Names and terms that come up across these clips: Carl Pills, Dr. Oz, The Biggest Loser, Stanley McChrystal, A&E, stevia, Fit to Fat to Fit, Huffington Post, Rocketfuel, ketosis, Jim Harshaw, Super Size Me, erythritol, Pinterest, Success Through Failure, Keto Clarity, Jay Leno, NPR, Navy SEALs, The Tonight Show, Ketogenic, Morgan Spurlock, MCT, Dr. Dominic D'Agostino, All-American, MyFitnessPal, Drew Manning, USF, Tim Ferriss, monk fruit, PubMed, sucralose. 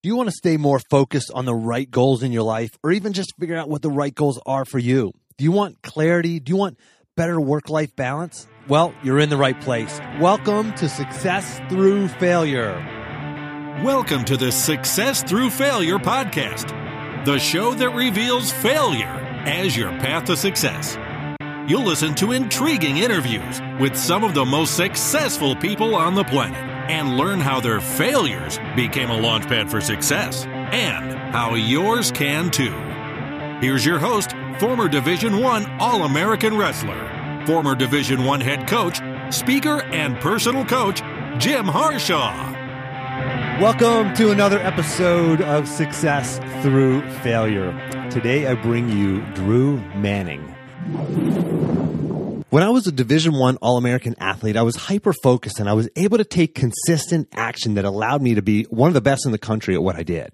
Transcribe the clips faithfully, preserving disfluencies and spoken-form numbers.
Do you want to stay more focused on the right goals in your life, or even just figure out what the right goals are for you? Do you want clarity? Do you want better work-life balance? Well, you're in the right place. Welcome to Success Through Failure. Welcome to the Success Through Failure podcast, the show that reveals failure as your path to success. You'll listen to intriguing interviews with some of the most successful people on the planet, and learn how their failures became a launchpad for success, and how yours can too. Here's your host, former Division One All-American wrestler, former Division One head coach, speaker, and personal coach, Jim Harshaw. Welcome to another episode of Success Through Failure. Today I bring you Drew Manning. When I was a Division One All-American athlete, I was hyper-focused and I was able to take consistent action that allowed me to be one of the best in the country at what I did.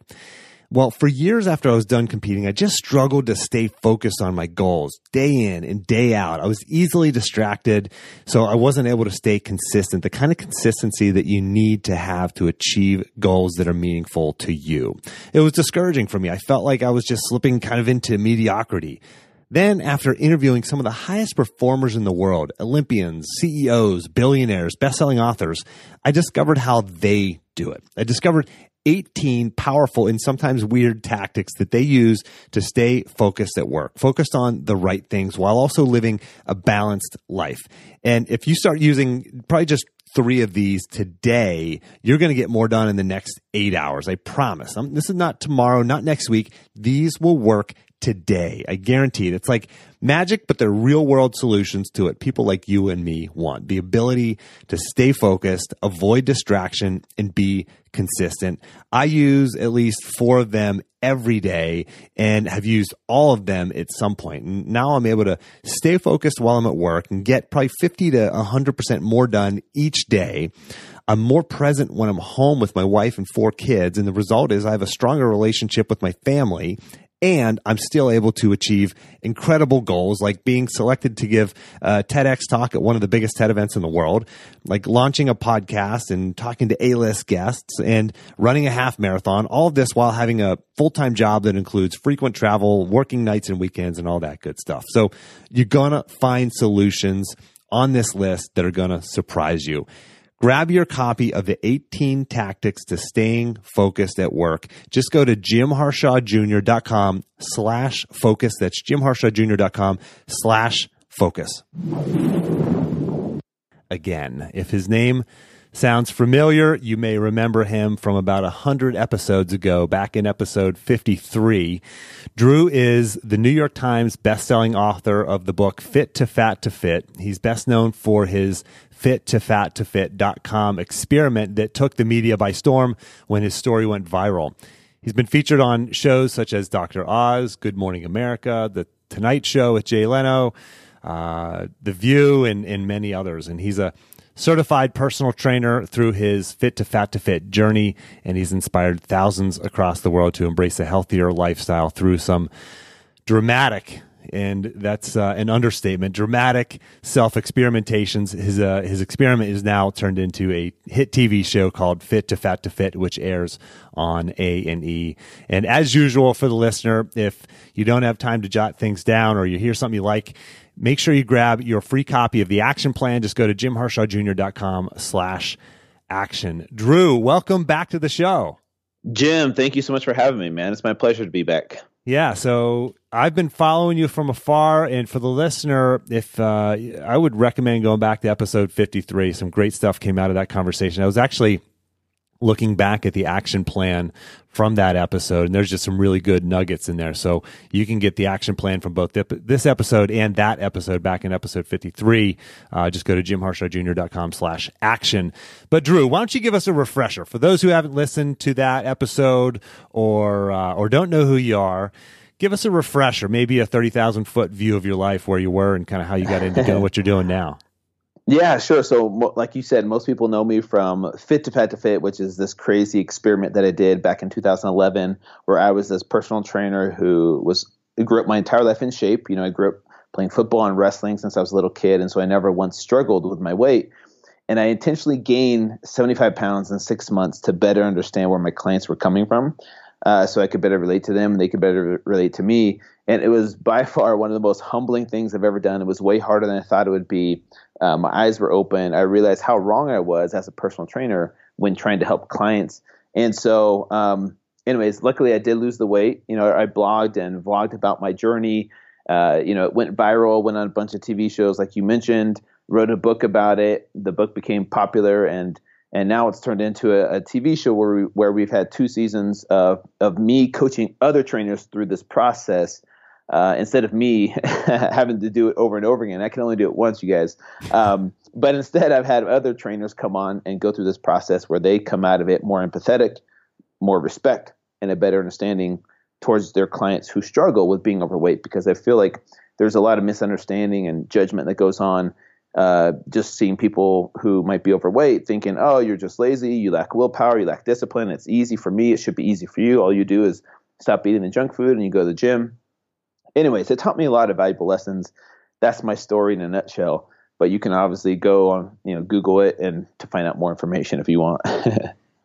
Well, for years after I was done competing, I just struggled to stay focused on my goals day in and day out. I was easily distracted, so I wasn't able to stay consistent, the kind of consistency that you need to have to achieve goals that are meaningful to you. It was discouraging for me. I felt like I was just slipping kind of into mediocrity. Then, after interviewing some of the highest performers in the world, Olympians, C E Os, billionaires, best-selling authors, I discovered how they do it. I discovered eighteen powerful and sometimes weird tactics that they use to stay focused at work, focused on the right things while also living a balanced life. And if you start using probably just three of these today, you're going to get more done in the next eight hours. I promise. I'm, this is not tomorrow, not next week. These will work today. I guarantee it. It's like magic, but they're real world solutions to it. People like you and me want the ability to stay focused, avoid distraction, and be consistent. I use at least four of them every day and have used all of them at some point. And now I'm able to stay focused while I'm at work and get probably fifty to one hundred percent more done each day. I'm more present when I'm home with my wife and four kids. And the result is I have a stronger relationship with my family, and I'm still able to achieve incredible goals like being selected to give a TEDx talk at one of the biggest TED events in the world, like launching a podcast and talking to A-list guests and running a half marathon, all of this while having a full-time job that includes frequent travel, working nights and weekends, and all that good stuff. So you're going to find solutions on this list that are going to surprise you. Grab your copy of the eighteen Tactics to Staying Focused at Work. Just go to Jim Harshaw Jr dot com slash focus. That's Jim Harshaw Jr dot com slash focus. Again, if his name sounds familiar, you may remember him from about one hundred episodes ago, back in episode fifty-three. Drew is the New York Times bestselling author of the book Fit to Fat to Fit. He's best known for his fit to fat to fit dot com experiment that took the media by storm when his story went viral. He's been featured on shows such as Doctor Oz, Good Morning America, The Tonight Show with Jay Leno, uh, The View, and, and many others. And he's a certified personal trainer through his Fit to Fat to Fit journey, and he's inspired thousands across the world to embrace a healthier lifestyle through some dramatic, and that's uh, an understatement, dramatic self-experimentations. His, uh, his experiment is now turned into a hit T V show called Fit to Fat to Fit, which airs on A and E. And as usual for the listener, if you don't have time to jot things down or you hear something you like, make sure you grab your free copy of the action plan. Just go to Jim Harshaw Jr dot com slash action. Drew, welcome back to the show. Jim, thank you so much for having me, man. It's my pleasure to be back. Yeah, so I've been following you from afar, and for the listener, if uh, I would recommend going back to episode fifty-three. Some great stuff came out of that conversation. I was actually looking back at the action plan from that episode, and there's just some really good nuggets in there. So you can get the action plan from both this episode and that episode back in episode fifty-three. Uh, just go to Jim Harshaw Jr dot com slash action. But Drew, why don't you give us a refresher? For those who haven't listened to that episode or, uh, or don't know who you are, give us a refresher, maybe a thirty thousand foot view of your life, where you were and kind of how you got into doing what you're doing now. Yeah, sure. So like you said, most people know me from Fit to Fat to Fit, which is this crazy experiment that I did back in two thousand eleven, where I was this personal trainer who was grew up my entire life in shape. You know, I grew up playing football and wrestling since I was a little kid, and so I never once struggled with my weight. And I intentionally gained seventy-five pounds in six months to better understand where my clients were coming from, uh, so I could better relate to them, they could better relate to me. And it was by far one of the most humbling things I've ever done. It was way harder than I thought it would be. Uh, my eyes were open. I realized how wrong I was as a personal trainer when trying to help clients. And so um, anyways, luckily I did lose the weight. You know, I blogged and vlogged about my journey. Uh, you know, it went viral, went on a bunch of T V shows like you mentioned, wrote a book about it. The book became popular, and and now it's turned into a, a T V show where we, where we've had two seasons of, of me coaching other trainers through this process. Uh, instead of me having to do it over and over again. I can only do it once, you guys. Um, but instead, I've had other trainers come on and go through this process where they come out of it more empathetic, more respect, and a better understanding towards their clients who struggle with being overweight, because I feel like there's a lot of misunderstanding and judgment that goes on uh, just seeing people who might be overweight thinking, oh, you're just lazy, you lack willpower, you lack discipline, it's easy for me, it should be easy for you, all you do is stop eating the junk food and you go to the gym. Anyways, it taught me a lot of valuable lessons. That's my story in a nutshell. But you can obviously go on, you know, Google it and to find out more information if you want.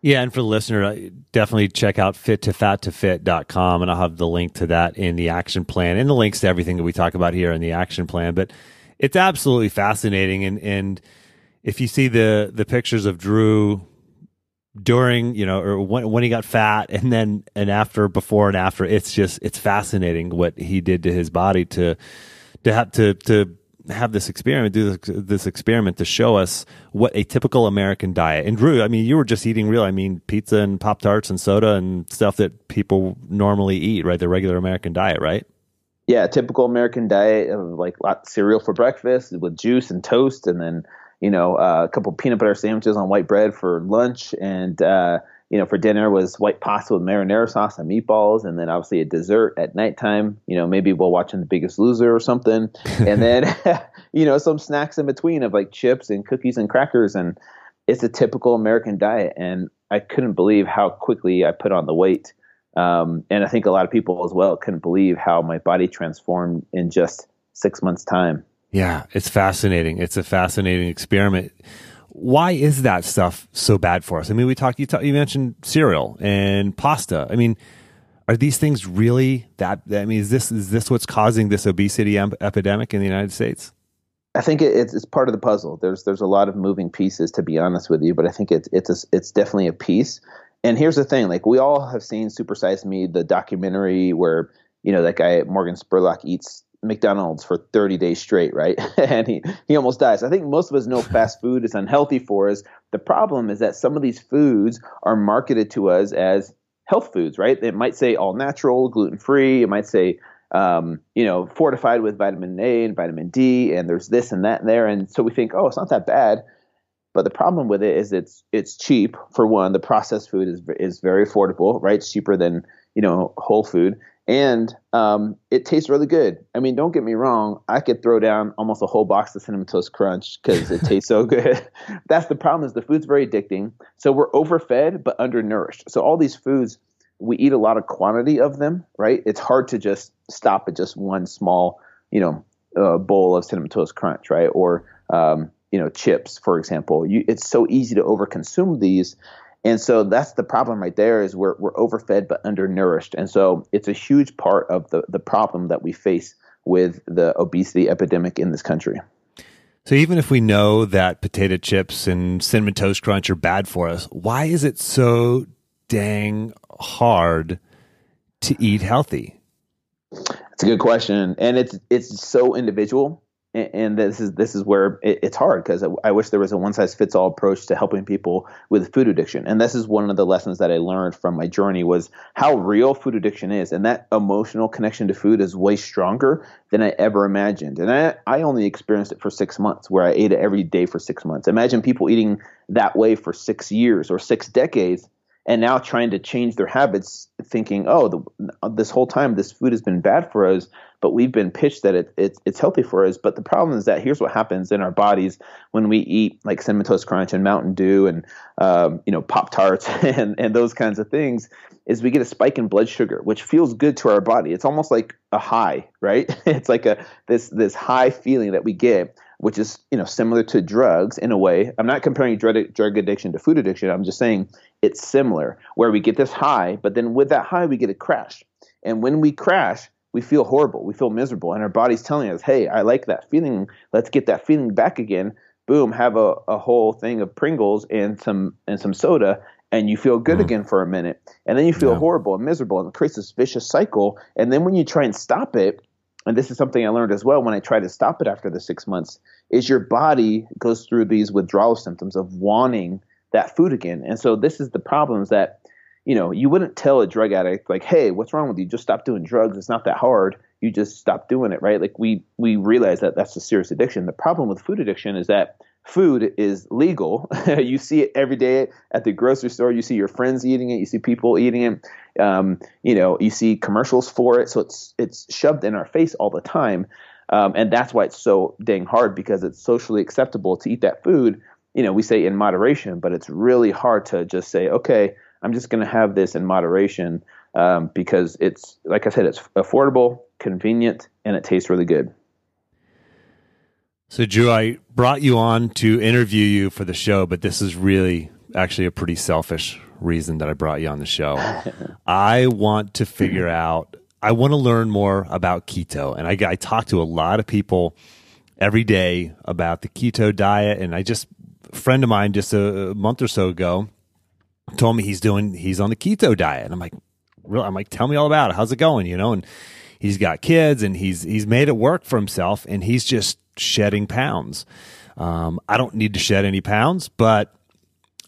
Yeah, and for the listener, definitely check out fit to fat to fit dot com, and I'll have the link to that in the action plan and the links to everything that we talk about here in the action plan. But it's absolutely fascinating, and and if you see the the pictures of Drew during, you know, or when, when he got fat and then and after, before and after, it's just, it's fascinating what he did to his body to to have to to have this experiment, do this, this experiment to show us what a typical American diet. And Drew, I mean, you were just eating real, I mean, pizza and Pop-Tarts and soda and stuff that people normally eat, right? The regular American diet, right? Yeah, typical American diet of like cereal for breakfast with juice and toast, and then you know, uh, a couple of peanut butter sandwiches on white bread for lunch. And, uh, you know, for dinner was white pasta with marinara sauce and meatballs. And then obviously a dessert at nighttime, you know, maybe while watching The Biggest Loser or something. And then, you know, some snacks in between of like chips and cookies and crackers. And it's a typical American diet. And I couldn't believe how quickly I put on the weight. Um, and I think a lot of people as well couldn't believe how my body transformed in just six months' time. Yeah, it's fascinating. It's a fascinating experiment. Why is that stuff so bad for us? I mean, we talked, you, talk, you mentioned cereal and pasta. I mean, are these things really that, I mean, is this, is this what's causing this obesity em- epidemic in the United States? I think it, it's, it's part of the puzzle. There's, there's a lot of moving pieces, to be honest with you, but I think it, it's, a, it's definitely a piece. And here's the thing, like we all have seen Super Size Me, the documentary where, you know, that guy, Morgan Spurlock, eats McDonald's for thirty days straight, right? And he, he almost dies. I think most of us know fast food is unhealthy for us. The problem is that some of these foods are marketed to us as health foods, right? It might say all natural, gluten-free. It might say, um, you know, fortified with vitamin A and vitamin D, and there's this and that and there. And so we think, oh, it's not that bad. But the problem with it is it's it's cheap, for one. The processed food is is very affordable, right? It's cheaper than, you know, whole food. And um, it tastes really good. I mean, don't get me wrong. I could throw down almost a whole box of Cinnamon Toast Crunch because it tastes so good. That's the problem, is the food's very addicting. So we're overfed but undernourished. So all these foods, we eat a lot of quantity of them, right? It's hard to just stop at just one small, you know, uh, bowl of Cinnamon Toast Crunch, right? Or, um, you know, chips, for example. You, it's so easy to overconsume these. And so that's the problem right there, is we're we're overfed but undernourished. And so it's a huge part of the, the problem that we face with the obesity epidemic in this country. So even if we know that potato chips and Cinnamon Toast Crunch are bad for us, why is it so dang hard to eat healthy? That's a good question. And it's it's so individual. And this is this is where it's hard, because I wish there was a one-size-fits-all approach to helping people with food addiction. And this is one of the lessons that I learned from my journey, was how real food addiction is. And that emotional connection to food is way stronger than I ever imagined. And I, I only experienced it for six months, where I ate it every day for six months. Imagine people eating that way for six years or six decades and now trying to change their habits, thinking, oh, the, this whole time this food has been bad for us, but we've been pitched that it, it, it's healthy for us. But the problem is that here's what happens in our bodies when we eat like Cinnamon Toast Crunch and Mountain Dew and, um, you know, Pop-Tarts and, and those kinds of things, is we get a spike in blood sugar, which feels good to our body. It's almost like a high, right? It's like a this this high feeling that we get which is, you know, similar to drugs in a way. I'm not comparing drug, drug addiction to food addiction. I'm just saying it's similar, where we get this high, but then with that high, we get a crash. And when we crash, we feel horrible. We feel miserable. And our body's telling us, hey, I like that feeling. Let's get that feeling back again. Boom, have a, a whole thing of Pringles and some and some soda, and you feel good mm. again for a minute. And then you feel yeah. horrible and miserable, and it creates this vicious cycle. And then when you try and stop it, and this is something I learned as well when I tried to stop it after the six months, is your body goes through these withdrawal symptoms of wanting that food again. And so this is the problems that, you know, you wouldn't tell a drug addict, like, hey, what's wrong with you? Just stop doing drugs. It's not that hard. You just stop doing it, right? Like we we realize that that's a serious addiction. The problem with food addiction is that food is legal. You see it every day at the grocery store. You see your friends eating it. You see people eating it. Um, you know, you see commercials for it. So it's it's shoved in our face all the time, um, and that's why it's so dang hard, because it's socially acceptable to eat that food. You know, we say in moderation, but it's really hard to just say, okay, I'm just going to have this in moderation, um, because it's, like I said, it's affordable, convenient, and it tastes really good. So, Drew, I brought you on to interview you for the show, but this is really actually a pretty selfish reason that I brought you on the show. I want to figure out, I want to learn more about keto. And I, I talk to a lot of people every day about the keto diet. And I just, a friend of mine just a, a month or so ago told me he's doing, he's on the keto diet. And I'm like, really? I'm like, tell me all about it. How's it going? You know, and he's got kids and he's, he's made it work for himself, and he's just shedding pounds. Um, I don't need to shed any pounds, but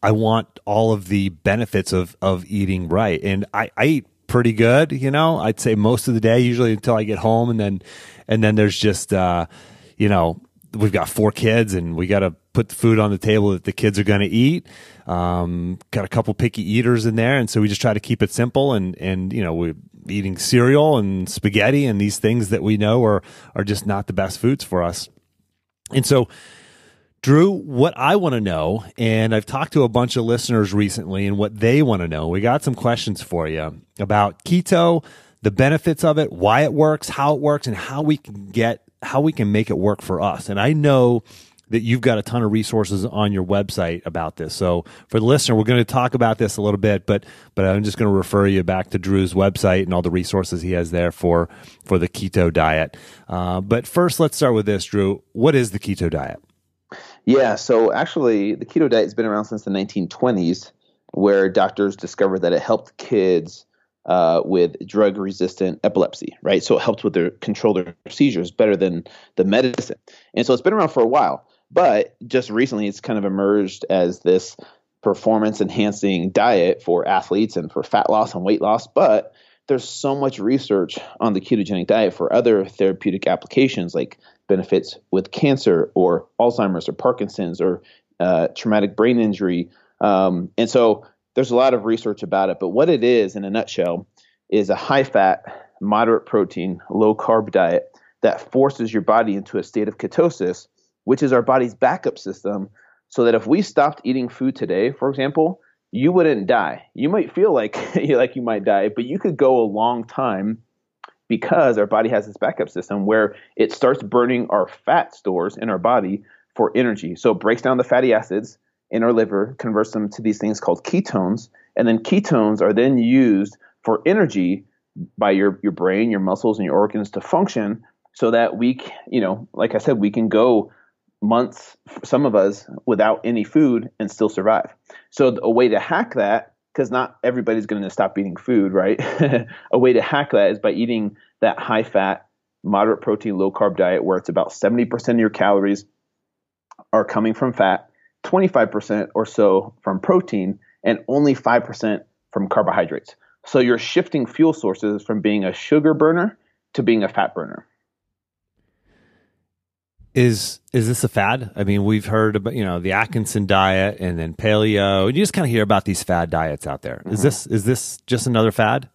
I want all of the benefits of, of eating right. And I, I eat pretty good, you know, I'd say most of the day, usually until I get home. And then, and then there's just, uh, you know, we've got four kids and we got to put the food on the table that the kids are going to eat. Um, got a couple picky eaters in there. And so we just try to keep it simple, and, and, you know, we're eating cereal and spaghetti and these things that we know are, are just not the best foods for us. And so, Drew, what I want to know, and I've talked to a bunch of listeners recently, and what they want to know, we got some questions for you about keto, the benefits of it, why it works, how it works, and how we can get, how we can make it work for us. And I know that you've got a ton of resources on your website about this. So for the listener, we're going to talk about this a little bit, but but I'm just going to refer you back to Drew's website and all the resources he has there for, for the keto diet. Uh, but first, let's start with this, Drew. What is the keto diet? Yeah, so actually, the keto diet has been around since the nineteen twenties, where doctors discovered that it helped kids Uh, with drug-resistant epilepsy, right? So it helps with their control their seizures better than the medicine. And so it's been around for a while, but just recently it's kind of emerged as this performance-enhancing diet for athletes and for fat loss and weight loss. But there's so much research on the ketogenic diet for other therapeutic applications, like benefits with cancer or Alzheimer's or Parkinson's or uh, traumatic brain injury. Um, and so there's a lot of research about it, but what it is in a nutshell is a high-fat, moderate-protein, low-carb diet that forces your body into a state of ketosis, which is our body's backup system, so that if we stopped eating food today, for example, you wouldn't die. You might feel like, like you might die, but you could go a long time, because our body has this backup system where it starts burning our fat stores in our body for energy. So it breaks down the fatty acids in our liver, converts them to these things called ketones, and then ketones are then used for energy by your, your brain, your muscles, and your organs to function, so that we, you know, like I said, we can go months, some of us, without any food and still survive. So a way to hack that, because not everybody's going to stop eating food, right? A way to hack that is by eating that high-fat, moderate-protein, low-carb diet, where it's about seventy percent of your calories are coming from fat, twenty-five percent or so from protein, and only five percent from carbohydrates. So you're shifting fuel sources from being a sugar burner to being a fat burner. Is is this a fad? I mean, we've heard about, you know, the Atkinson diet and then paleo. You just kind of hear about these fad diets out there. Is mm-hmm. this is this just another fad?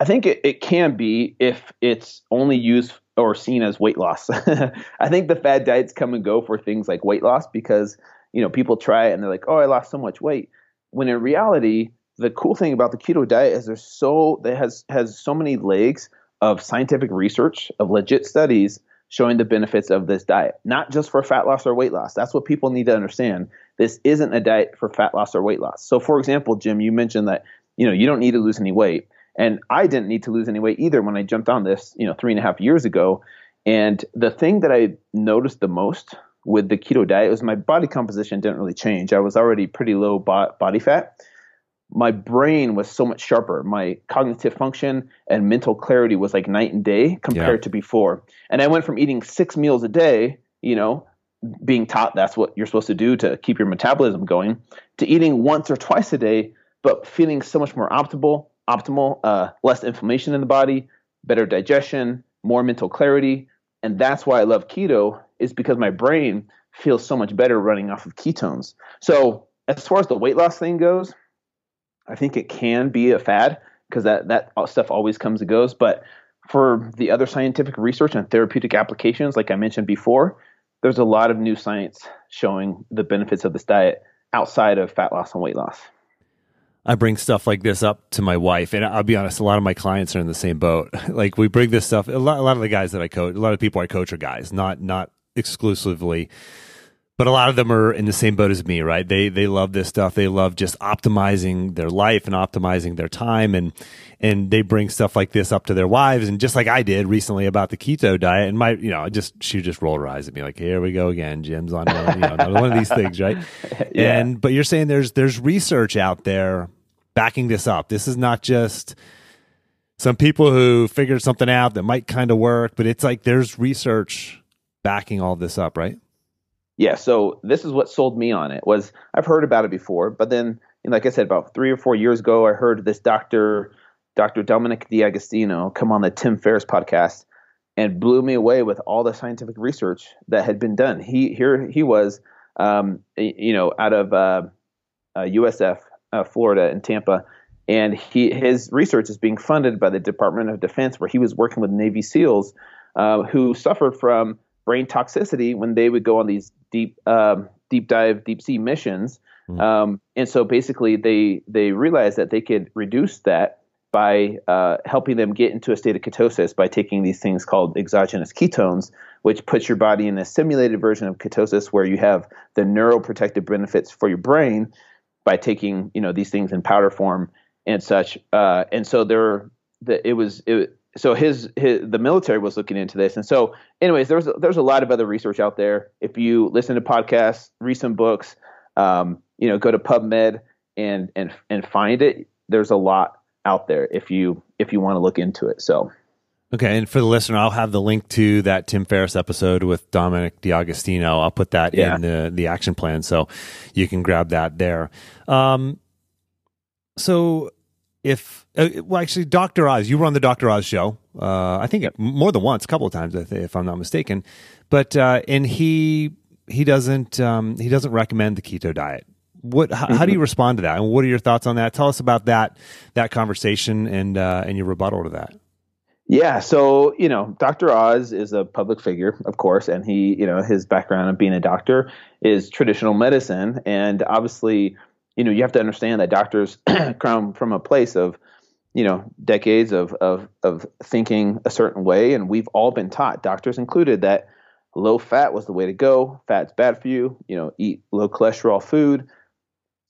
I think it, it can be if it's only used or seen as weight loss. I think the fad diets come and go for things like weight loss, because, you know, people try it and they're like, oh, I lost so much weight. When in reality, the cool thing about the keto diet is there's so, that has, has so many legs of scientific research, of legit studies showing the benefits of this diet, not just for fat loss or weight loss. That's what people need to understand. This isn't a diet for fat loss or weight loss. So for example, Jim, you mentioned that, you know, you don't need to lose any weight. And I didn't need to lose any weight either when I jumped on this, you know, three and a half years ago. And the thing that I noticed the most with the keto diet was my body composition didn't really change. I was already pretty low body fat. My brain was so much sharper. My cognitive function and mental clarity was like night and day compared yeah. to before. And I went from eating six meals a day, you know, being taught that's what you're supposed to do to keep your metabolism going, to eating once or twice a day, but feeling so much more optimal, optimal, uh, less inflammation in the body, better digestion, more mental clarity. And that's why I love keto, is because my brain feels so much better running off of ketones. So as far as the weight loss thing goes, I think it can be a fad because that, that stuff always comes and goes. But for the other scientific research and therapeutic applications, like I mentioned before, there's a lot of new science showing the benefits of this diet outside of fat loss and weight loss. I bring stuff like this up to my wife, and I'll be honest, a lot of my clients are in the same boat. Like, we bring this stuff, a lot, a lot of the guys that I coach, a lot of people I coach are guys, not not exclusively, but a lot of them are in the same boat as me, right? They they love this stuff. They love just optimizing their life and optimizing their time, and and they bring stuff like this up to their wives, and just like I did recently about the keto diet, and my, you know, just she just rolled her eyes at me like, here we go again, Jim's on one, you know, another one of these things, right? Yeah. And but you're saying there's there's research out there backing this up. This is not just some people who figured something out that might kind of work, but it's like there's research backing all this up, right? Yeah. So this is what sold me on it, was I've heard about it before, but then, like I said, about three or four years ago, I heard this Doctor Doctor Dominic D'Agostino come on the Tim Ferriss podcast and blew me away with all the scientific research that had been done. He here he was, um, you know, out of uh, uh, U S F. Uh, Florida and Tampa, and he his research is being funded by the Department of Defense, where he was working with Navy SEALs uh, who suffered from brain toxicity when they would go on these deep um, deep dive deep sea missions. Mm-hmm. Um, and so basically they they realized that they could reduce that by uh, helping them get into a state of ketosis by taking these things called exogenous ketones, which puts your body in a simulated version of ketosis where you have the neuroprotective benefits for your brain by taking, you know, these things in powder form and such. Uh, and so there, the, it was, it, so his, his, the military was looking into this. And so anyways, there's, there's a lot of other research out there. If you listen to podcasts, read some books, um, you know, go to PubMed and, and, and find it. There's a lot out there if you, if you want to look into it. So. Okay. And for the listener, I'll have the link to that Tim Ferriss episode with Dominic D'Agostino. I'll put that yeah. in the, the action plan, so you can grab that there. Um, so if, uh, well, actually, Doctor Oz, you were on the Doctor Oz show, uh, I think more than once, a couple of times, if I'm not mistaken, but, uh, and he, he doesn't, um, he doesn't recommend the keto diet. What, how, mm-hmm. how do you respond to that? And what are your thoughts on that? Tell us about that, that conversation and, uh, and your rebuttal to that. Yeah. So, you know, Doctor Oz is a public figure, of course, and he, you know, his background of being a doctor is traditional medicine. And obviously, you know, you have to understand that doctors come from a place of, you know, decades of, of, of thinking a certain way. And we've all been taught, doctors included, that low fat was the way to go. Fat's bad for you, you know, eat low cholesterol food.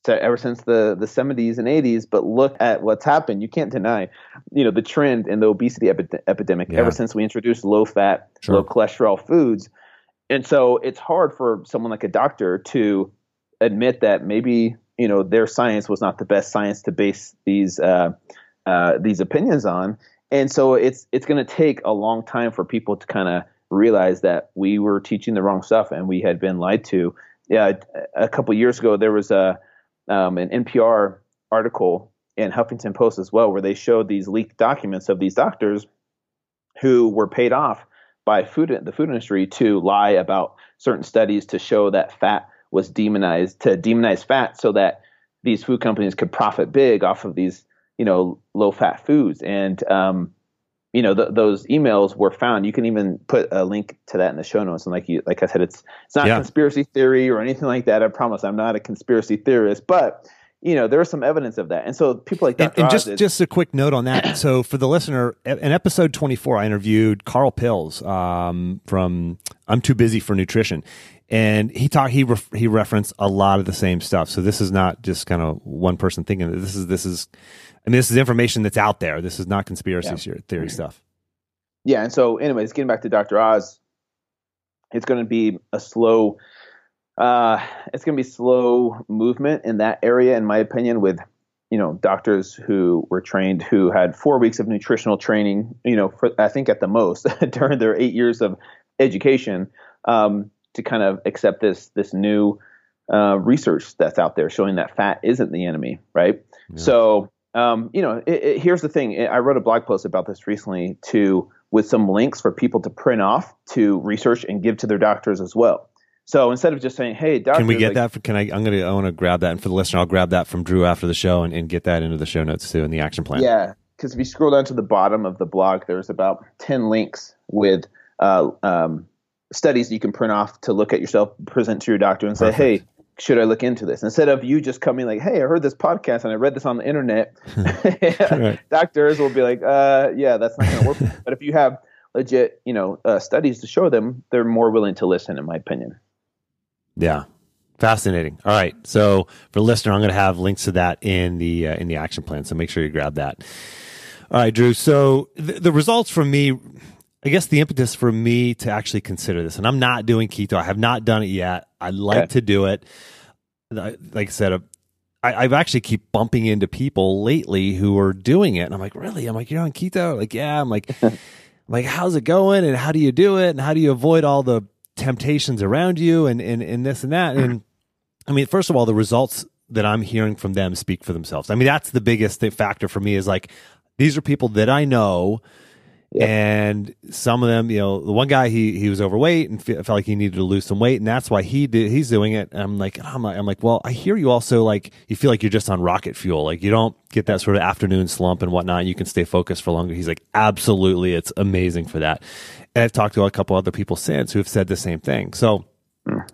So ever since the, the seventies and eighties, but look at what's happened. You can't deny, you know, the trend in the obesity epi- epidemic yeah. ever since we introduced low-fat, sure. low-cholesterol foods. And so it's hard for someone like a doctor to admit that maybe, you know, their science was not the best science to base these uh, uh, these opinions on. And so it's it's going to take a long time for people to kind of realize that we were teaching the wrong stuff and we had been lied to. Yeah, a, a couple years ago, there was a Um, an N P R article and Huffington Post as well, where they showed these leaked documents of these doctors who were paid off by food, the food industry, to lie about certain studies to show that fat was demonized, to demonize fat so that these food companies could profit big off of these, you know, low fat foods. And, um, you know, th- those emails were found. You can even put a link to that in the show notes. And like you, like I said, it's, it's not yeah. conspiracy theory or anything like that. I promise I'm not a conspiracy theorist, but you know, there is some evidence of that. And so people like that. And, and just, is, just a quick note on that. So for the listener, in episode twenty-four, I interviewed Carl Pills um, from I'm Too Busy for Nutrition. And he talked, he, ref, he referenced a lot of the same stuff. So this is not just kind of one person thinking that this is, this is, I mean, this is information that's out there. This is not conspiracy yeah. theory stuff. Yeah. And so anyways, getting back to Doctor Oz, it's going to be a slow, Uh, it's going to be slow movement in that area, in my opinion, with, you know, doctors who were trained, who had four weeks of nutritional training, you know, for, I think at the most during their eight years of education, um, to kind of accept this, this new, uh, research that's out there showing that fat isn't the enemy. Right. Yeah. So, um, you know, it, it, here's the thing. I wrote a blog post about this recently too, with some links for people to print off to research and give to their doctors as well. So instead of just saying, "Hey, doctor," can we get like, that? For, can I? I'm gonna. I want to grab that, and for the listener, I'll grab that from Drew after the show and, and get that into the show notes too, in the action plan. Yeah, because if you scroll down to the bottom of the blog, there's about ten links with uh, um, studies you can print off to look at yourself, present to your doctor, and say, Perfect. "Hey, should I look into this?" Instead of you just coming like, "Hey, I heard this podcast and I read this on the internet," right. Doctors will be like, "Uh, yeah, that's not gonna work." But if you have legit, you know, uh, studies to show them, they're more willing to listen, in my opinion. Yeah. Fascinating. All right. So for listener, I'm going to have links to that in the, uh, in the action plan. So make sure you grab that. All right, Drew. So th- the results for me, I guess the impetus for me to actually consider this, and I'm not doing keto. I have not done it yet. I'd like okay. to do it. Like I said, uh, I, I've actually keep bumping into people lately who are doing it. And I'm like, really? I'm like, you're on keto? Like, yeah. I'm like, I'm like, how's it going? And how do you do it? And how do you avoid all the temptations around you and, and, and this and that. And I mean, first of all, the results that I'm hearing from them speak for themselves. I mean, that's the biggest factor for me is like, these are people that I know. Yeah. And some of them, you know, the one guy, he, he was overweight and fe- felt like he needed to lose some weight. And that's why he did, he's doing it. And I'm like, I'm like, I'm like, well, I hear you also like, you feel like you're just on rocket fuel. Like you don't get that sort of afternoon slump and whatnot. You can stay focused for longer. He's like, absolutely. It's amazing for that. And I've talked to a couple other people since who have said the same thing. So,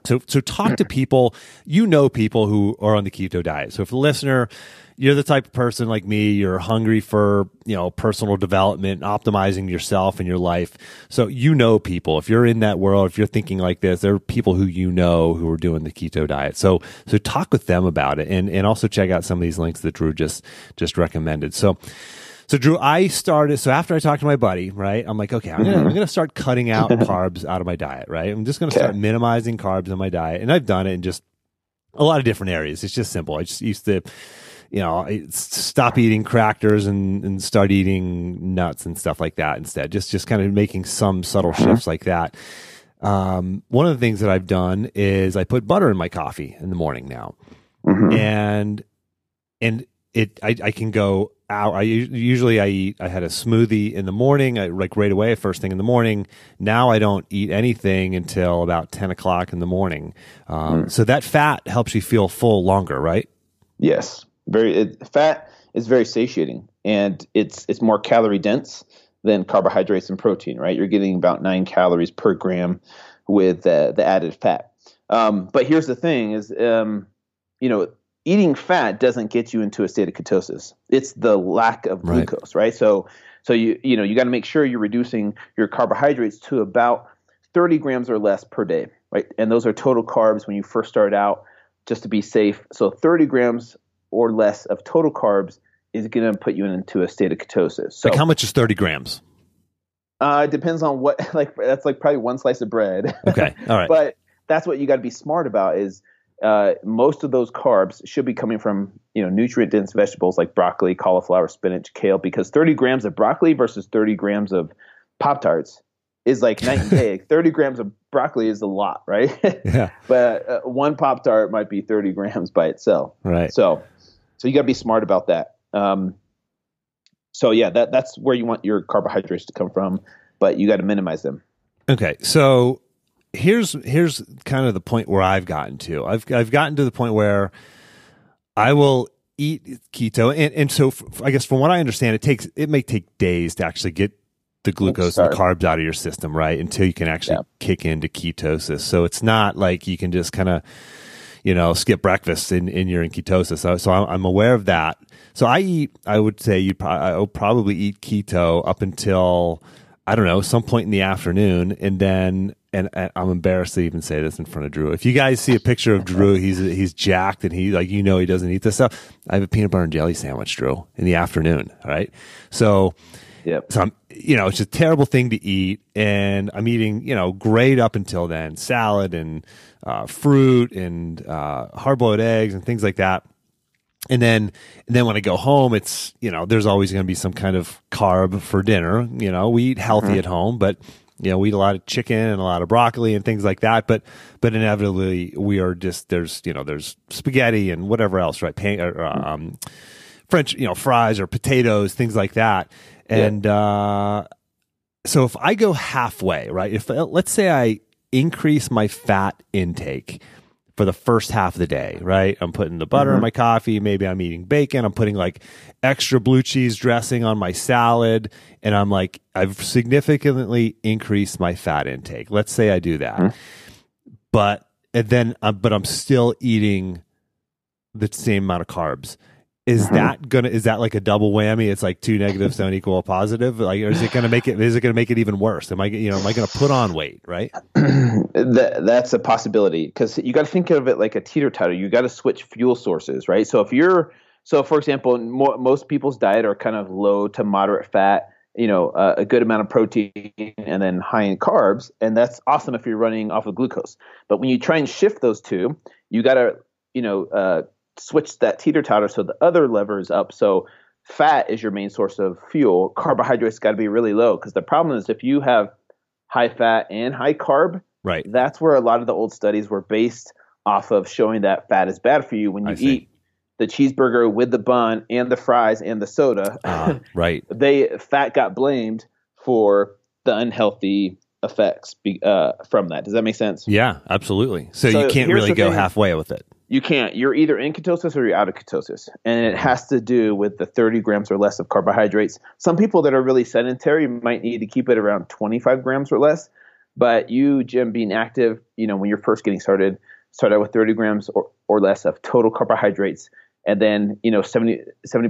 so, so talk to people, you know, people who are on the keto diet. So if the listener, you're the type of person like me, you're hungry for, you know, personal development, optimizing yourself and your life. So you know people, if you're in that world, if you're thinking like this, there are people who you know who are doing the keto diet. So so talk with them about it and and also check out some of these links that Drew just just recommended. So so Drew, I started, so after I talked to my buddy, right, I'm like, okay, I'm going mm-hmm. to start cutting out carbs out of my diet, right? I'm just going to okay. start minimizing carbs in my diet. And I've done it in just a lot of different areas. It's just simple. I just used to... You know, stop eating crackers and, and start eating nuts and stuff like that instead. Just just kind of making some subtle shifts like that. Um, one of the things that I've done is I put butter in my coffee in the morning now, mm-hmm. and and it I, I can go out. I usually I eat. I had a smoothie in the morning, I, like right away, first thing in the morning. Now I don't eat anything until about ten o'clock in the morning. Um, mm-hmm. So that fat helps you feel full longer, right? Yes. Very it, fat is very satiating, and it's it's more calorie dense than carbohydrates and protein. Right, you're getting about nine calories per gram with uh, the added fat. Um, but here's the thing: is um, you know, eating fat doesn't get you into a state of ketosis. It's the lack of glucose, right? right? So so you you know you got to make sure you're reducing your carbohydrates to about thirty grams or less per day, right? And those are total carbs when you first start out, just to be safe. So thirty grams or less of total carbs is going to put you into a state of ketosis. So, like how much is thirty grams? Uh, it depends on what, like that's like probably one slice of bread. Okay, all right. But that's what you got to be smart about is uh, most of those carbs should be coming from, you know, nutrient-dense vegetables like broccoli, cauliflower, spinach, kale, because thirty grams of broccoli versus thirty grams of Pop-Tarts is like night and day. thirty grams of broccoli is a lot, right? Yeah. But uh, one Pop-Tart might be thirty grams by itself. Right. So... So you got to be smart about that. Um, so yeah, that that's where you want your carbohydrates to come from, but you got to minimize them. Okay, so here's here's kind of the point where I've gotten to. I've I've gotten to the point where I will eat keto, and and so f- I guess from what I understand, it takes it may take days to actually get the glucose and the carbs out of your system, right? Until you can actually yeah. kick into ketosis. So it's not like you can just kind of you know, skip breakfast and, and you're in ketosis. So, so I'm aware of that. So I eat, I would say you pro- I would probably eat keto up until, I don't know, some point in the afternoon. And then, and, and I'm embarrassed to even say this in front of Drew. If you guys see a picture of Drew, he's he's jacked and he, like, you know, he doesn't eat this stuff. I have a peanut butter and jelly sandwich, Drew, in the afternoon. All right. So, yep. So I'm, you know, it's a terrible thing to eat, and I'm eating, you know, great up until then, salad and uh, fruit and uh, hard-boiled eggs and things like that. And then, and then when I go home, it's, you know, there's always going to be some kind of carb for dinner. You know, we eat healthy mm-hmm. at home, but, you know, we eat a lot of chicken and a lot of broccoli and things like that. But, but inevitably, we are just, there's, you know, there's spaghetti and whatever else, right? Pan- or, um, French, you know, fries or potatoes, things like that. And uh, so if I go halfway, right, if let's say I increase my fat intake for the first half of the day, right, I'm putting the butter mm-hmm. in my coffee, maybe I'm eating bacon, I'm putting like extra blue cheese dressing on my salad, and I'm like, I've significantly increased my fat intake. Let's say I do that. Mm-hmm. But and then, uh, but I'm still eating the same amount of carbs. Is mm-hmm. that gonna? Is that like a double whammy? It's like two negatives don't equal a positive. Like, or is it gonna make it? Is it gonna make it even worse? Am I, you know, am I gonna put on weight? Right? that, that's a possibility, because you got to think of it like a teeter totter. You got to switch fuel sources, right? So if you're, so for example, mo- most people's diet are kind of low to moderate fat. You know, uh, a good amount of protein and then high in carbs, and that's awesome if you're running off of glucose. But when you try and shift those two, you got to, you know. Uh, switch that teeter-totter so the other lever is up. So fat is your main source of fuel. Carbohydrates got to be really low, because the problem is if you have high fat and high carb, right? That's where a lot of the old studies were based off of, showing that fat is bad for you when you I eat see. the cheeseburger with the bun and the fries and the soda. Uh, right. They fat got blamed for the unhealthy effects be, uh, from that. Does that make sense? Yeah, absolutely. So, so you can't really go thing. halfway with it. You can't. You're either in ketosis or you're out of ketosis. And it has to do with the thirty grams or less of carbohydrates. Some people that are really sedentary might need to keep it around twenty-five grams or less. But you, Jim, being active, you know, when you're first getting started, start out with thirty grams or, or less of total carbohydrates. And then, you know, seventy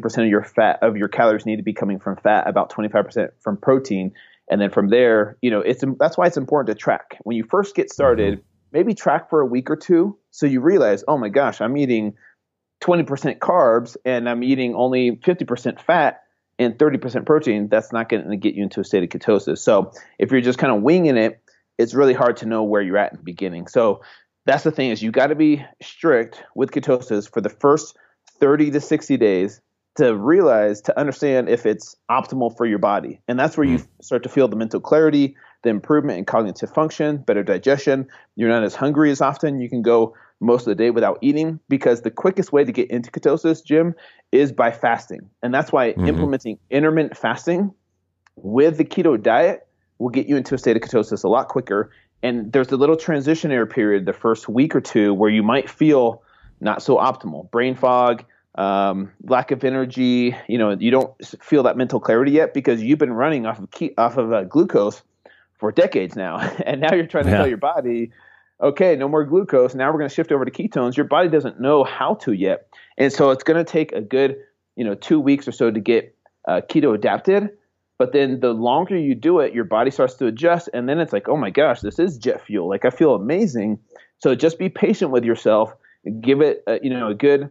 percent of your fat, of your calories need to be coming from fat, about twenty-five percent from protein. And then from there, you know, it's that's why it's important to track. When you first get started, maybe track for a week or two, so you realize, oh my gosh, I'm eating twenty percent carbs and I'm eating only fifty percent fat and thirty percent protein. That's not going to get you into a state of ketosis. So if you're just kind of winging it, it's really hard to know where you're at in the beginning. So that's the thing, is you got to be strict with ketosis for the first thirty to sixty days to realize, to understand if it's optimal for your body. And that's where you start to feel the mental clarity, the improvement in cognitive function, better digestion. You're not as hungry as often. You can go most of the day without eating, because the quickest way to get into ketosis, Jim, is by fasting. And that's why mm-hmm. implementing intermittent fasting with the keto diet will get you into a state of ketosis a lot quicker. And there's a little transitionary period the first week or two where you might feel not so optimal. Brain fog, um, lack of energy. You know, you don't feel that mental clarity yet, because you've been running off of ke- off of uh, glucose for decades now, and now you're trying to yeah. tell your body, okay, no more glucose, now we're going to shift over to ketones. Your body doesn't know how to yet, and so it's going to take a good, you know, two weeks or so to get uh, keto adapted. But then the longer you do it, your body starts to adjust, and then it's like, oh my gosh, this is jet fuel, like I feel amazing. So just be patient with yourself, give it a, you know, a good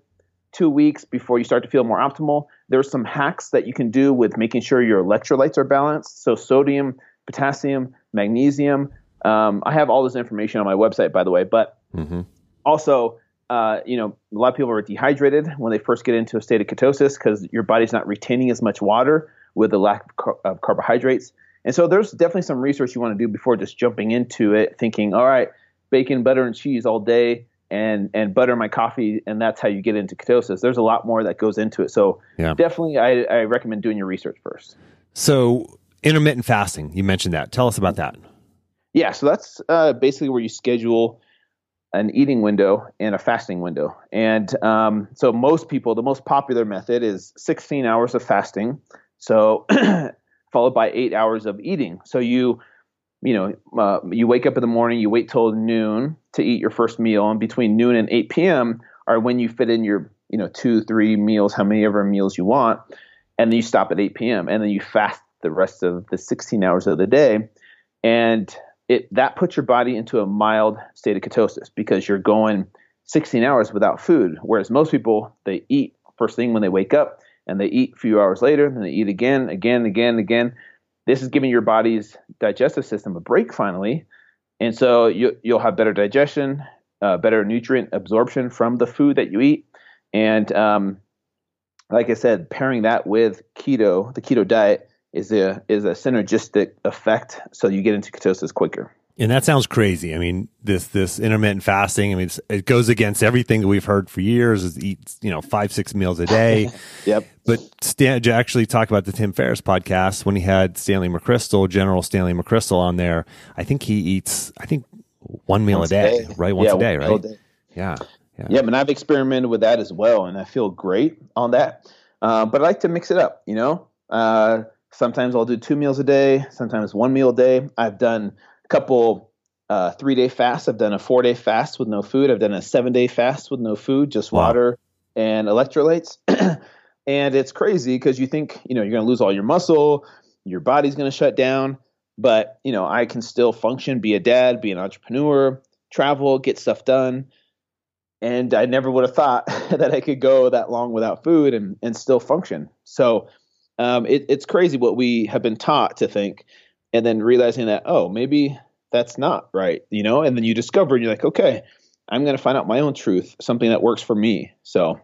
two weeks before you start to feel more optimal. There's some hacks that you can do with making sure your electrolytes are balanced, so sodium, potassium, magnesium. Um, I have all this information on my website, by the way. But mm-hmm. also, uh, you know, a lot of people are dehydrated when they first get into a state of ketosis, because your body's not retaining as much water with the lack of, car- of carbohydrates. And so there's definitely some research you want to do before just jumping into it, thinking, all right, bacon, butter, and cheese all day, and and butter in my coffee, and that's how you get into ketosis. There's a lot more that goes into it. So yeah. definitely I, I recommend doing your research first. So intermittent fasting, you mentioned that. Tell us about that. Yeah, so that's uh, basically where you schedule an eating window and a fasting window. And um, so most people, the most popular method is sixteen hours of fasting, so followed by eight hours of eating. So you you know, uh, you wake up in the morning, you wait till noon to eat your first meal, and between noon and eight p.m. are when you fit in your, you know, two, three meals, how many ever meals you want, and then you stop at eight p.m. and then you fast the rest of the sixteen hours of the day, and it that puts your body into a mild state of ketosis because you're going sixteen hours without food, whereas most people, they eat first thing when they wake up, and they eat a few hours later, and they eat again, again, again, again. This is giving your body's digestive system a break finally, and so you, you'll have better digestion, uh, better nutrient absorption from the food that you eat, and um, like I said, pairing that with keto, the keto diet, is a is a synergistic effect, so you get into ketosis quicker. And that sounds crazy. I mean, this this intermittent fasting, I mean, it's, it goes against everything that we've heard for years, is eat, you know, five, six meals a day. Yep. But Stan, actually talk about the Tim Ferriss podcast when he had Stanley McChrystal, General Stanley McChrystal on there. I think he eats, I think, one meal once a day, day, right? Once yeah, a day, right? Day. Yeah. Yeah. Yeah, and I've experimented with that as well, and I feel great on that. Uh, but I like to mix it up, you know? Uh, sometimes I'll do two meals a day, sometimes one meal a day. I've done couple uh, three-day fasts. I've done a four-day fast with no food. I've done a seven-day fast with no food, just wow. water and electrolytes. And it's crazy because you think, you know, you're going to lose all your muscle, your body's going to shut down, but, you know, I can still function, be a dad, be an entrepreneur, travel, get stuff done. And I never would have thought that I could go that long without food and, and still function. So um, it, it's crazy what we have been taught to think. And then realizing that, oh, maybe that's not right, you know? And then you discover, and you're like, okay, I'm going to find out my own truth, something that works for me. So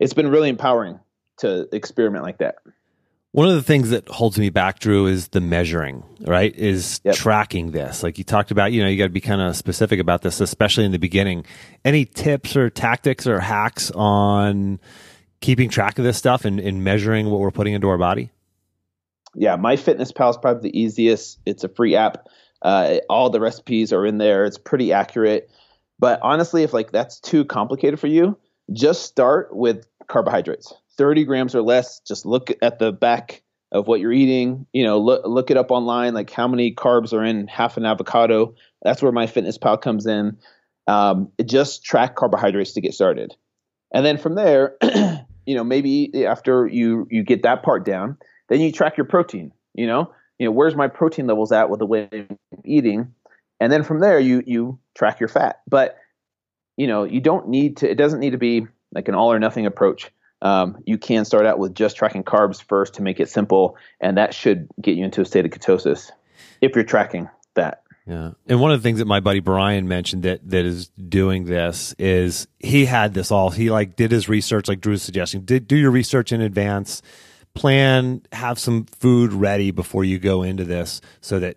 it's been really empowering to experiment like that. One of the things that holds me back, Drew, is the measuring, right? Is yep. tracking this. Like you talked about, you know, you got to be kind of specific about this, especially in the beginning. Any tips or tactics or hacks on keeping track of this stuff and, and measuring what we're putting into our body? Yeah, MyFitnessPal is probably the easiest. It's a free app. Uh, all the recipes are in there. It's pretty accurate. But honestly, if like that's too complicated for you, just start with carbohydrates. thirty grams or less. Just look at the back of what you're eating. You know, look look it up online, like how many carbs are in half an avocado. That's where MyFitnessPal comes in. Um, just track carbohydrates to get started. And then from there, you know, maybe after you you get that part down, then you track your protein, you know, you know, where's my protein levels at with the way I'm eating? And then from there, you, you track your fat, but you know, you don't need to, it doesn't need to be like an all or nothing approach. Um, you can start out with just tracking carbs first to make it simple. And that should get you into a state of ketosis if you're tracking that. Yeah. And one of the things that my buddy Brian mentioned that that is doing this is he had this all, he like did his research, like Drew's suggesting, did do your research in advance, plan, have some food ready before you go into this so that,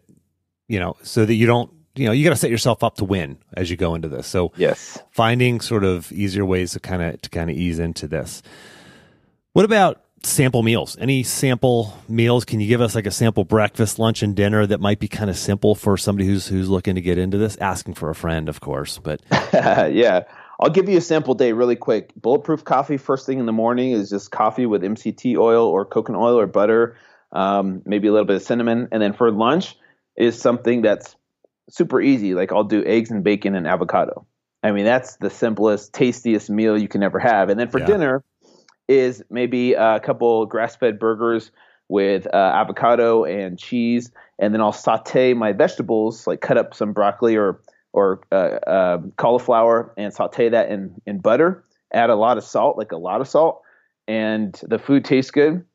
you know, so that you don't, you know, you got to set yourself up to win as you go into this. So yes, finding sort of easier ways to kind of, to kind of ease into this. What about sample meals? Any sample meals? Can you give us like a sample breakfast, lunch, and dinner that might be kind of simple for somebody who's, who's looking to get into this? Asking for a friend, of course, but yeah. I'll give you a sample day really quick. Bulletproof coffee first thing in the morning is just coffee with M C T oil or coconut oil or butter, um, maybe a little bit of cinnamon. And then for lunch is something that's super easy. Like I'll do eggs and bacon and avocado. I mean, that's the simplest, tastiest meal you can ever have. And then for yeah. dinner is maybe a couple grass-fed burgers with uh, avocado and cheese. And then I'll saute my vegetables, like cut up some broccoli or or uh, uh, cauliflower and saute that in, in butter, add a lot of salt, like a lot of salt, and the food tastes good.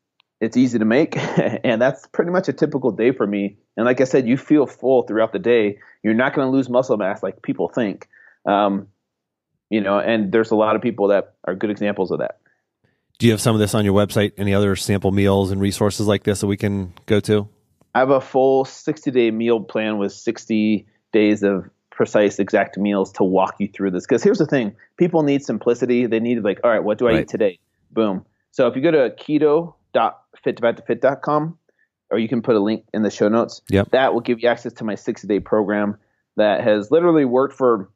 It's easy to make. And that's pretty much a typical day for me. And like I said, you feel full throughout the day. You're not going to lose muscle mass like people think. Um, you know, and there's a lot of people that are good examples of that. Do you have some of this on your website? Any other sample meals and resources like this that we can go to? I have a full sixty-day meal plan with sixty days of precise, exact meals to walk you through this. Because here's the thing. People need simplicity. They need like, all right, what do I right. eat today? Boom. So if you go to keto dot fit to fat to fit dot com, or you can put a link in the show notes, yep. that will give you access to my sixty-day program that has literally worked for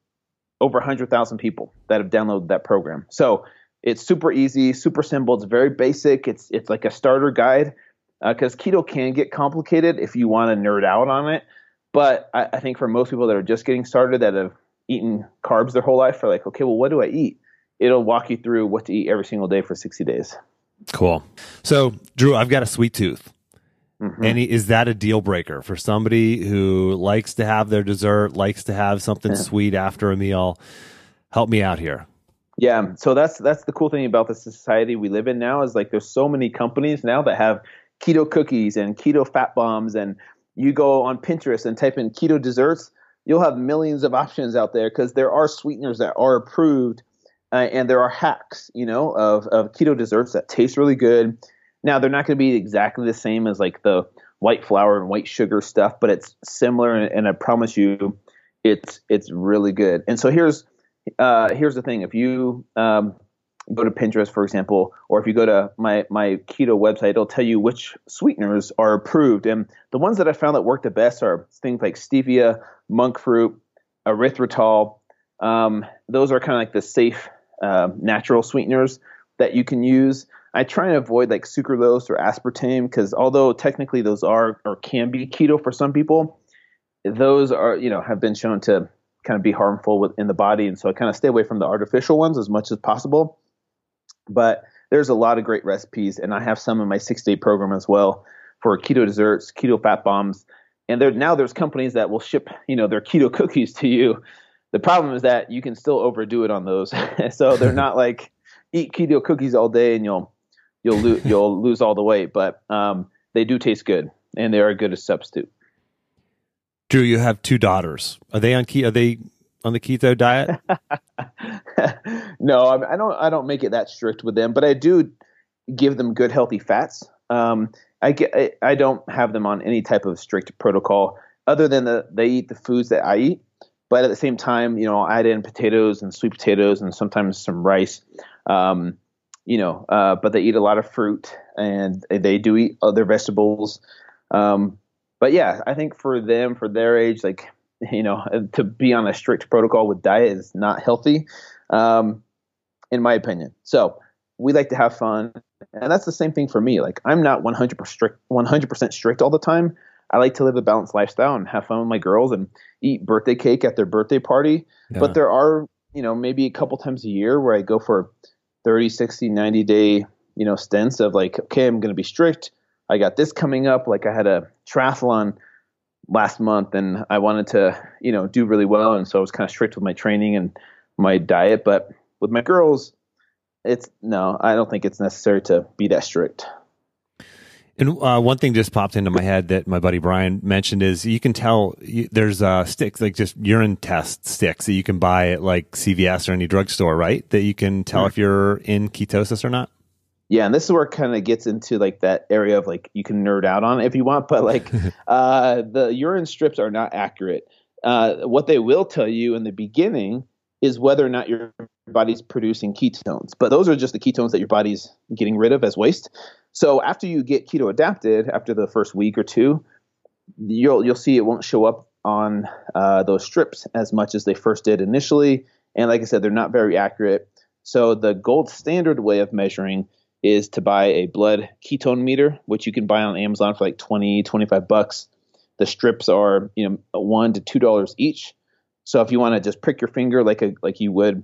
over one hundred thousand people that have downloaded that program. So it's super easy, super simple. It's very basic. It's it's like a starter guide because uh, keto can get complicated if you want to nerd out on it. But I, I think for most people that are just getting started, that have eaten carbs their whole life, are like, okay, well, what do I eat? It'll walk you through what to eat every single day for sixty days. Cool. So, Drew, I've got a sweet tooth. Mm-hmm. And is that a deal breaker for somebody who likes to have their dessert, likes to have something yeah. sweet after a meal? Help me out here. Yeah. So that's that's the cool thing about the society we live in now, is like there's so many companies now that have keto cookies and keto fat bombs, and you go on Pinterest and type in keto desserts, you'll have millions of options out there because there are sweeteners that are approved, uh, and there are hacks, you know, of of keto desserts that taste really good. Now, they're not going to be exactly the same as like the white flour and white sugar stuff, but it's similar, and, and I promise you it's it's really good. And so here's uh, here's the thing. If you um, go to Pinterest, for example, or if you go to my, my keto website, it'll tell you which sweeteners are approved. And the ones that I found that work the best are things like stevia, monk fruit, erythritol. Um, those are kind of like the safe, uh, natural sweeteners that you can use. I try and avoid like sucralose or aspartame, because although technically those are or can be keto for some people, those are, you know, have been shown to kind of be harmful within the body. And so I kind of stay away from the artificial ones as much as possible. But there's a lot of great recipes, and I have some in my six-day program as well for keto desserts, keto fat bombs. And there, now there's companies that will ship, you know, their keto cookies to you. The problem is that you can still overdo it on those. So they're not like eat keto cookies all day and you'll You'll lose you'll lose all the weight, but um, they do taste good, and they are a good substitute. Drew, you have two daughters. Are they on ke- Are they on the keto diet? No, I don't. I don't make it that strict with them, but I do give them good healthy fats. Um, I get. I, I don't have them on any type of strict protocol, other than that they eat the foods that I eat. But at the same time, you know, I add in potatoes and sweet potatoes, and sometimes some rice. Um, You know, uh, but they eat a lot of fruit, and they do eat other vegetables. Um, but yeah, I think for them, for their age, like, you know, to be on a strict protocol with diet is not healthy, um, in my opinion. So we like to have fun. And that's the same thing for me. Like, I'm not one hundred percent strict, one hundred percent strict all the time. I like to live a balanced lifestyle and have fun with my girls and eat birthday cake at their birthday party. Yeah. But there are, you know, maybe a couple times a year where I go for thirty, sixty, ninety day, you know, stints of like, okay, I'm going to be strict. I got this coming up. Like, I had a triathlon last month and I wanted to, you know, do really well. And so I was kind of strict with my training and my diet. But with my girls, it's no, I don't think it's necessary to be that strict. And uh, one thing just popped into my head that my buddy Brian mentioned is you can tell you, there's uh, sticks, like just urine test sticks that you can buy at like C V S or any drugstore, right? That you can tell mm-hmm. if you're in ketosis or not. Yeah. And this is where it kind of gets into like that area of like you can nerd out on it if you want, but like uh, the urine strips are not accurate. Uh, what they will tell you in the beginning is whether or not your body's producing ketones. But those are just the ketones that your body's getting rid of as waste. So after you get keto adapted, after the first week or two, you'll you'll see it won't show up on uh, those strips as much as they first did initially. And like I said, they're not very accurate. So the gold standard way of measuring is to buy a blood ketone meter, which you can buy on Amazon for like twenty, twenty-five bucks. The strips are, you know, one dollar to two dollars each. So if you want to just prick your finger like a like you would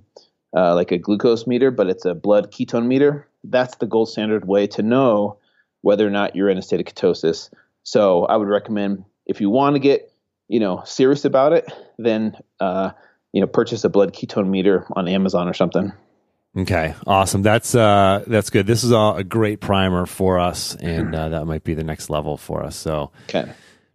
uh, like a glucose meter, but it's a blood ketone meter, that's the gold standard way to know whether or not you're in a state of ketosis. So I would recommend, if you want to get, you know, serious about it, then uh, you know, purchase a blood ketone meter on Amazon or something. Okay, awesome. That's uh, that's good. This is all a great primer for us, and uh, that might be the next level for us. So, okay,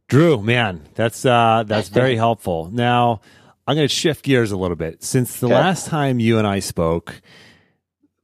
Drew, man, that's uh, that's very helpful. Now, I'm going to shift gears a little bit. Since the okay. last time you and I spoke,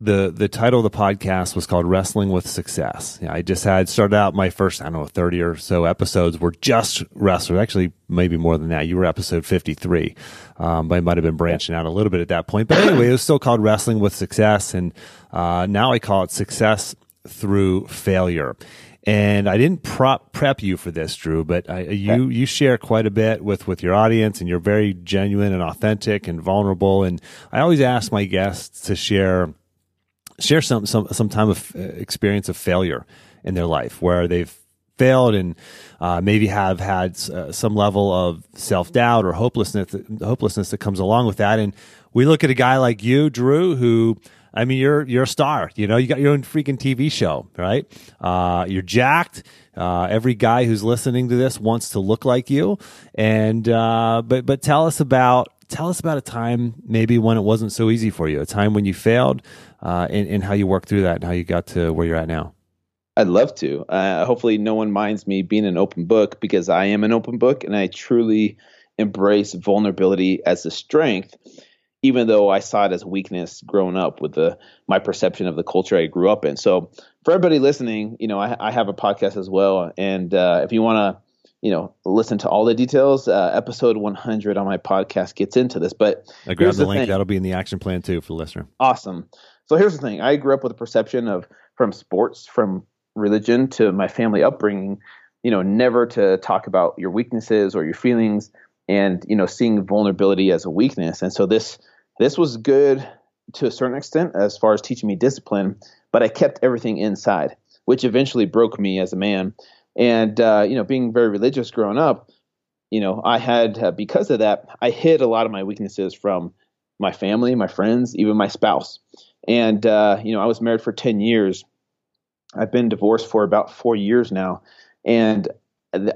the the title of the podcast was called Wrestling with Success. Yeah, I just had started out my first, I don't know, thirty or so episodes were just wrestlers. Actually, maybe more than that. You were episode fifty-three. Um, but I might have been branching out a little bit at that point. But anyway, it was still called Wrestling with Success. And uh, now I call it Success Through Failure. And I didn't prop, prep you for this, Drew, but I, you you share quite a bit with, with your audience, and you're very genuine and authentic and vulnerable. And I always ask my guests to share share some some some time of experience of failure in their life, where they've failed and uh, maybe have had uh, some level of self-doubt or hopelessness, hopelessness that comes along with that. And we look at a guy like you, Drew, who, I mean, you're you're a star. You know, you got your own freaking T V show, right? Uh, you're jacked. Uh, every guy who's listening to this wants to look like you. And uh, but but tell us about tell us about a time maybe when it wasn't so easy for you, a time when you failed, uh, and, and how you worked through that, and how you got to where you're at now. I'd love to. Uh, hopefully, no one minds me being an open book, because I am an open book, and I truly embrace vulnerability as a strength. Even though I saw it as weakness growing up with the my perception of the culture I grew up in. So for everybody listening, you know, I, I have a podcast as well, and uh, if you want to, you know, listen to all the details, uh, episode one hundred on my podcast gets into this. But I grabbed the, the link; thing. That'll be in the action plan too for the listener. Awesome. So here's the thing: I grew up with a perception of, from sports, from religion, to my family upbringing, you know, never to talk about your weaknesses or your feelings. And, you know, seeing vulnerability as a weakness. And so this this was good to a certain extent as far as teaching me discipline, but I kept everything inside, which eventually broke me as a man. And, uh, you know, being very religious growing up, you know, I had, uh, because of that, I hid a lot of my weaknesses from my family, my friends, even my spouse. And, uh, you know, I was married for ten years. I've been divorced for about four years now. And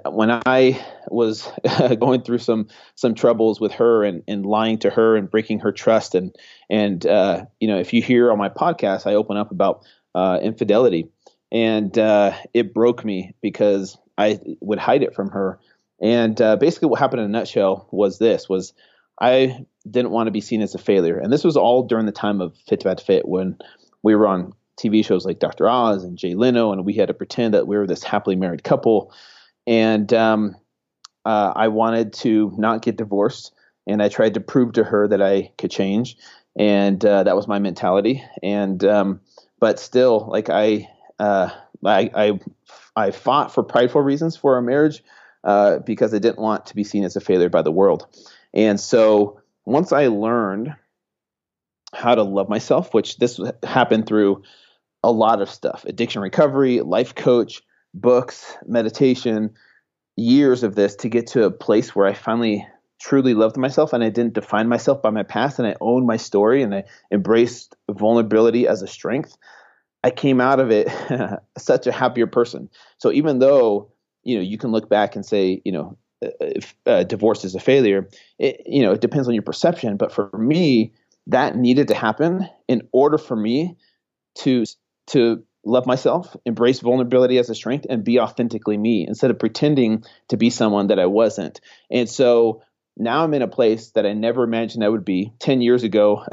when I was going through some some troubles with her and, and lying to her and breaking her trust, and and uh, you know, if you hear on my podcast, I open up about uh, infidelity, and uh, it broke me because I would hide it from her. And uh, basically, what happened in a nutshell was this: was I didn't want to be seen as a failure, and this was all during the time of Fit to Fat to Fit, when we were on T V shows like Doctor Oz and Jay Leno, and we had to pretend that we were this happily married couple. And um, uh, I wanted to not get divorced, and I tried to prove to her that I could change, and uh, that was my mentality. And um, but still, like I, uh, I, I, I fought for prideful reasons for our marriage uh, because I didn't want to be seen as a failure by the world. And so once I learned how to love myself, which this happened through a lot of stuff: addiction recovery, life coach, books, meditation, years of this to get to a place where I finally truly loved myself, and I didn't define myself by my past, and I owned my story, and I embraced vulnerability as a strength. I came out of it such a happier person. So even though, you know, you can look back and say, you know, if uh, divorce is a failure, it, you know, it depends on your perception. But for me, that needed to happen in order for me to to love myself, embrace vulnerability as a strength, and be authentically me instead of pretending to be someone that I wasn't. And so now I'm in a place that I never imagined I would be. ten years ago,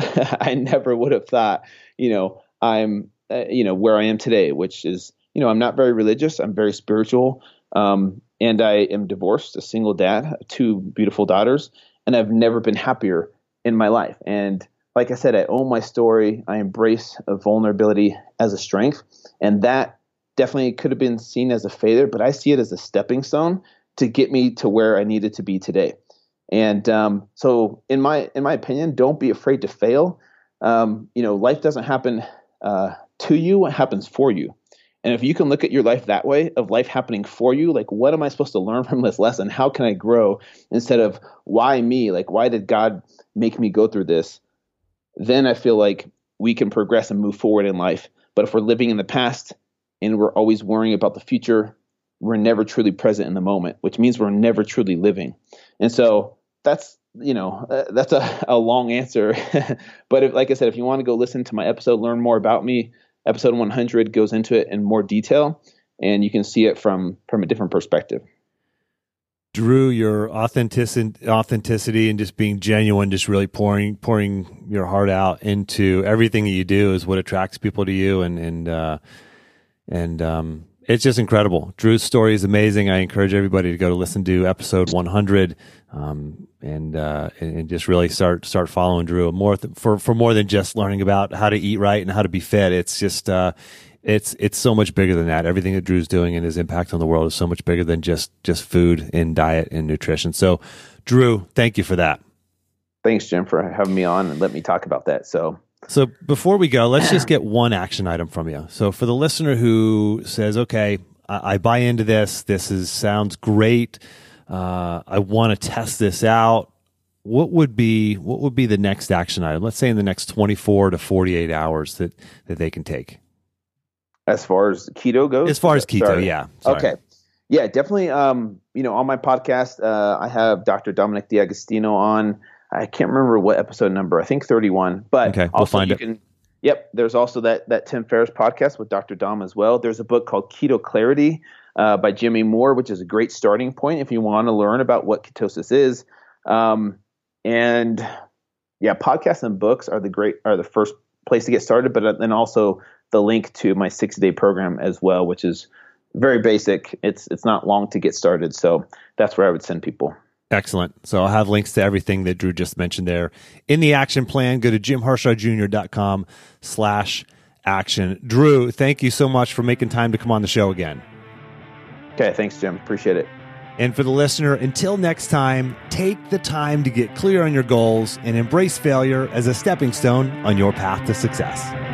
I never would have thought, you know, I'm, uh, you know, where I am today, which is, you know, I'm not very religious. I'm very spiritual. Um, and I am divorced, a single dad, two beautiful daughters, and I've never been happier in my life. And like I said, I own my story. I embrace a vulnerability as a strength. And that definitely could have been seen as a failure, but I see it as a stepping stone to get me to where I needed to be today. And um, so in my in my opinion, don't be afraid to fail. Um, you know, life doesn't happen uh, to you. It happens for you. And if you can look at your life that way, of life happening for you, like, what am I supposed to learn from this lesson? How can I grow? Instead of, why me? Like, why did God make me go through this? Then I feel like we can progress and move forward in life. But if we're living in the past and we're always worrying about the future, we're never truly present in the moment, which means we're never truly living. And so that's, you know, uh, that's a, a long answer. But if, like I said, if you want to go listen to my episode, learn more about me, episode one hundred goes into it in more detail, and you can see it from, from a different perspective. Drew, your authenticity, authenticity, and just being genuine, just really pouring pouring your heart out into everything that you do, is what attracts people to you, and and uh, and um, it's just incredible. Drew's story is amazing. I encourage everybody to go to listen to episode one hundred, um, and uh, and just really start start following Drew more th- for for more than just learning about how to eat right and how to be fit. It's just uh, It's it's so much bigger than that. Everything that Drew's doing and his impact on the world is so much bigger than just just food and diet and nutrition. So, Drew, thank you for that. Thanks, Jim, for having me on and let me talk about that. So, so before we go, let's just get one action item from you. So, for the listener who says, "Okay, I, I buy into this. This is sounds great. Uh, I want to test this out. What would be what would be the next action item? Let's say in the next twenty-four to forty-eight hours that that they can take. As far as keto goes? As far as keto, Sorry. yeah. Sorry. Okay. Yeah, definitely. Um, you know, on my podcast, uh, I have Doctor Dominic D'Agostino on. I can't remember what episode number. I think thirty-one. But okay, we'll find you it. Can, yep. There's also that that Tim Ferriss podcast with Doctor Dom as well. There's a book called Keto Clarity uh, by Jimmy Moore, which is a great starting point if you want to learn about what ketosis is. Um, and yeah, podcasts and books are the great are the first place to get started. But then also the link to my six day program as well, which is very basic. It's it's not long to get started, so that's where I would send people. Excellent. So I'll have links to everything that Drew just mentioned there in the action plan. Go to Jim Harshaw Jr dot com slash action. Drew, thank you so much for making time to come on the show again. Okay, thanks, Jim. Appreciate it. And for the listener, until next time, take the time to get clear on your goals and embrace failure as a stepping stone on your path to success.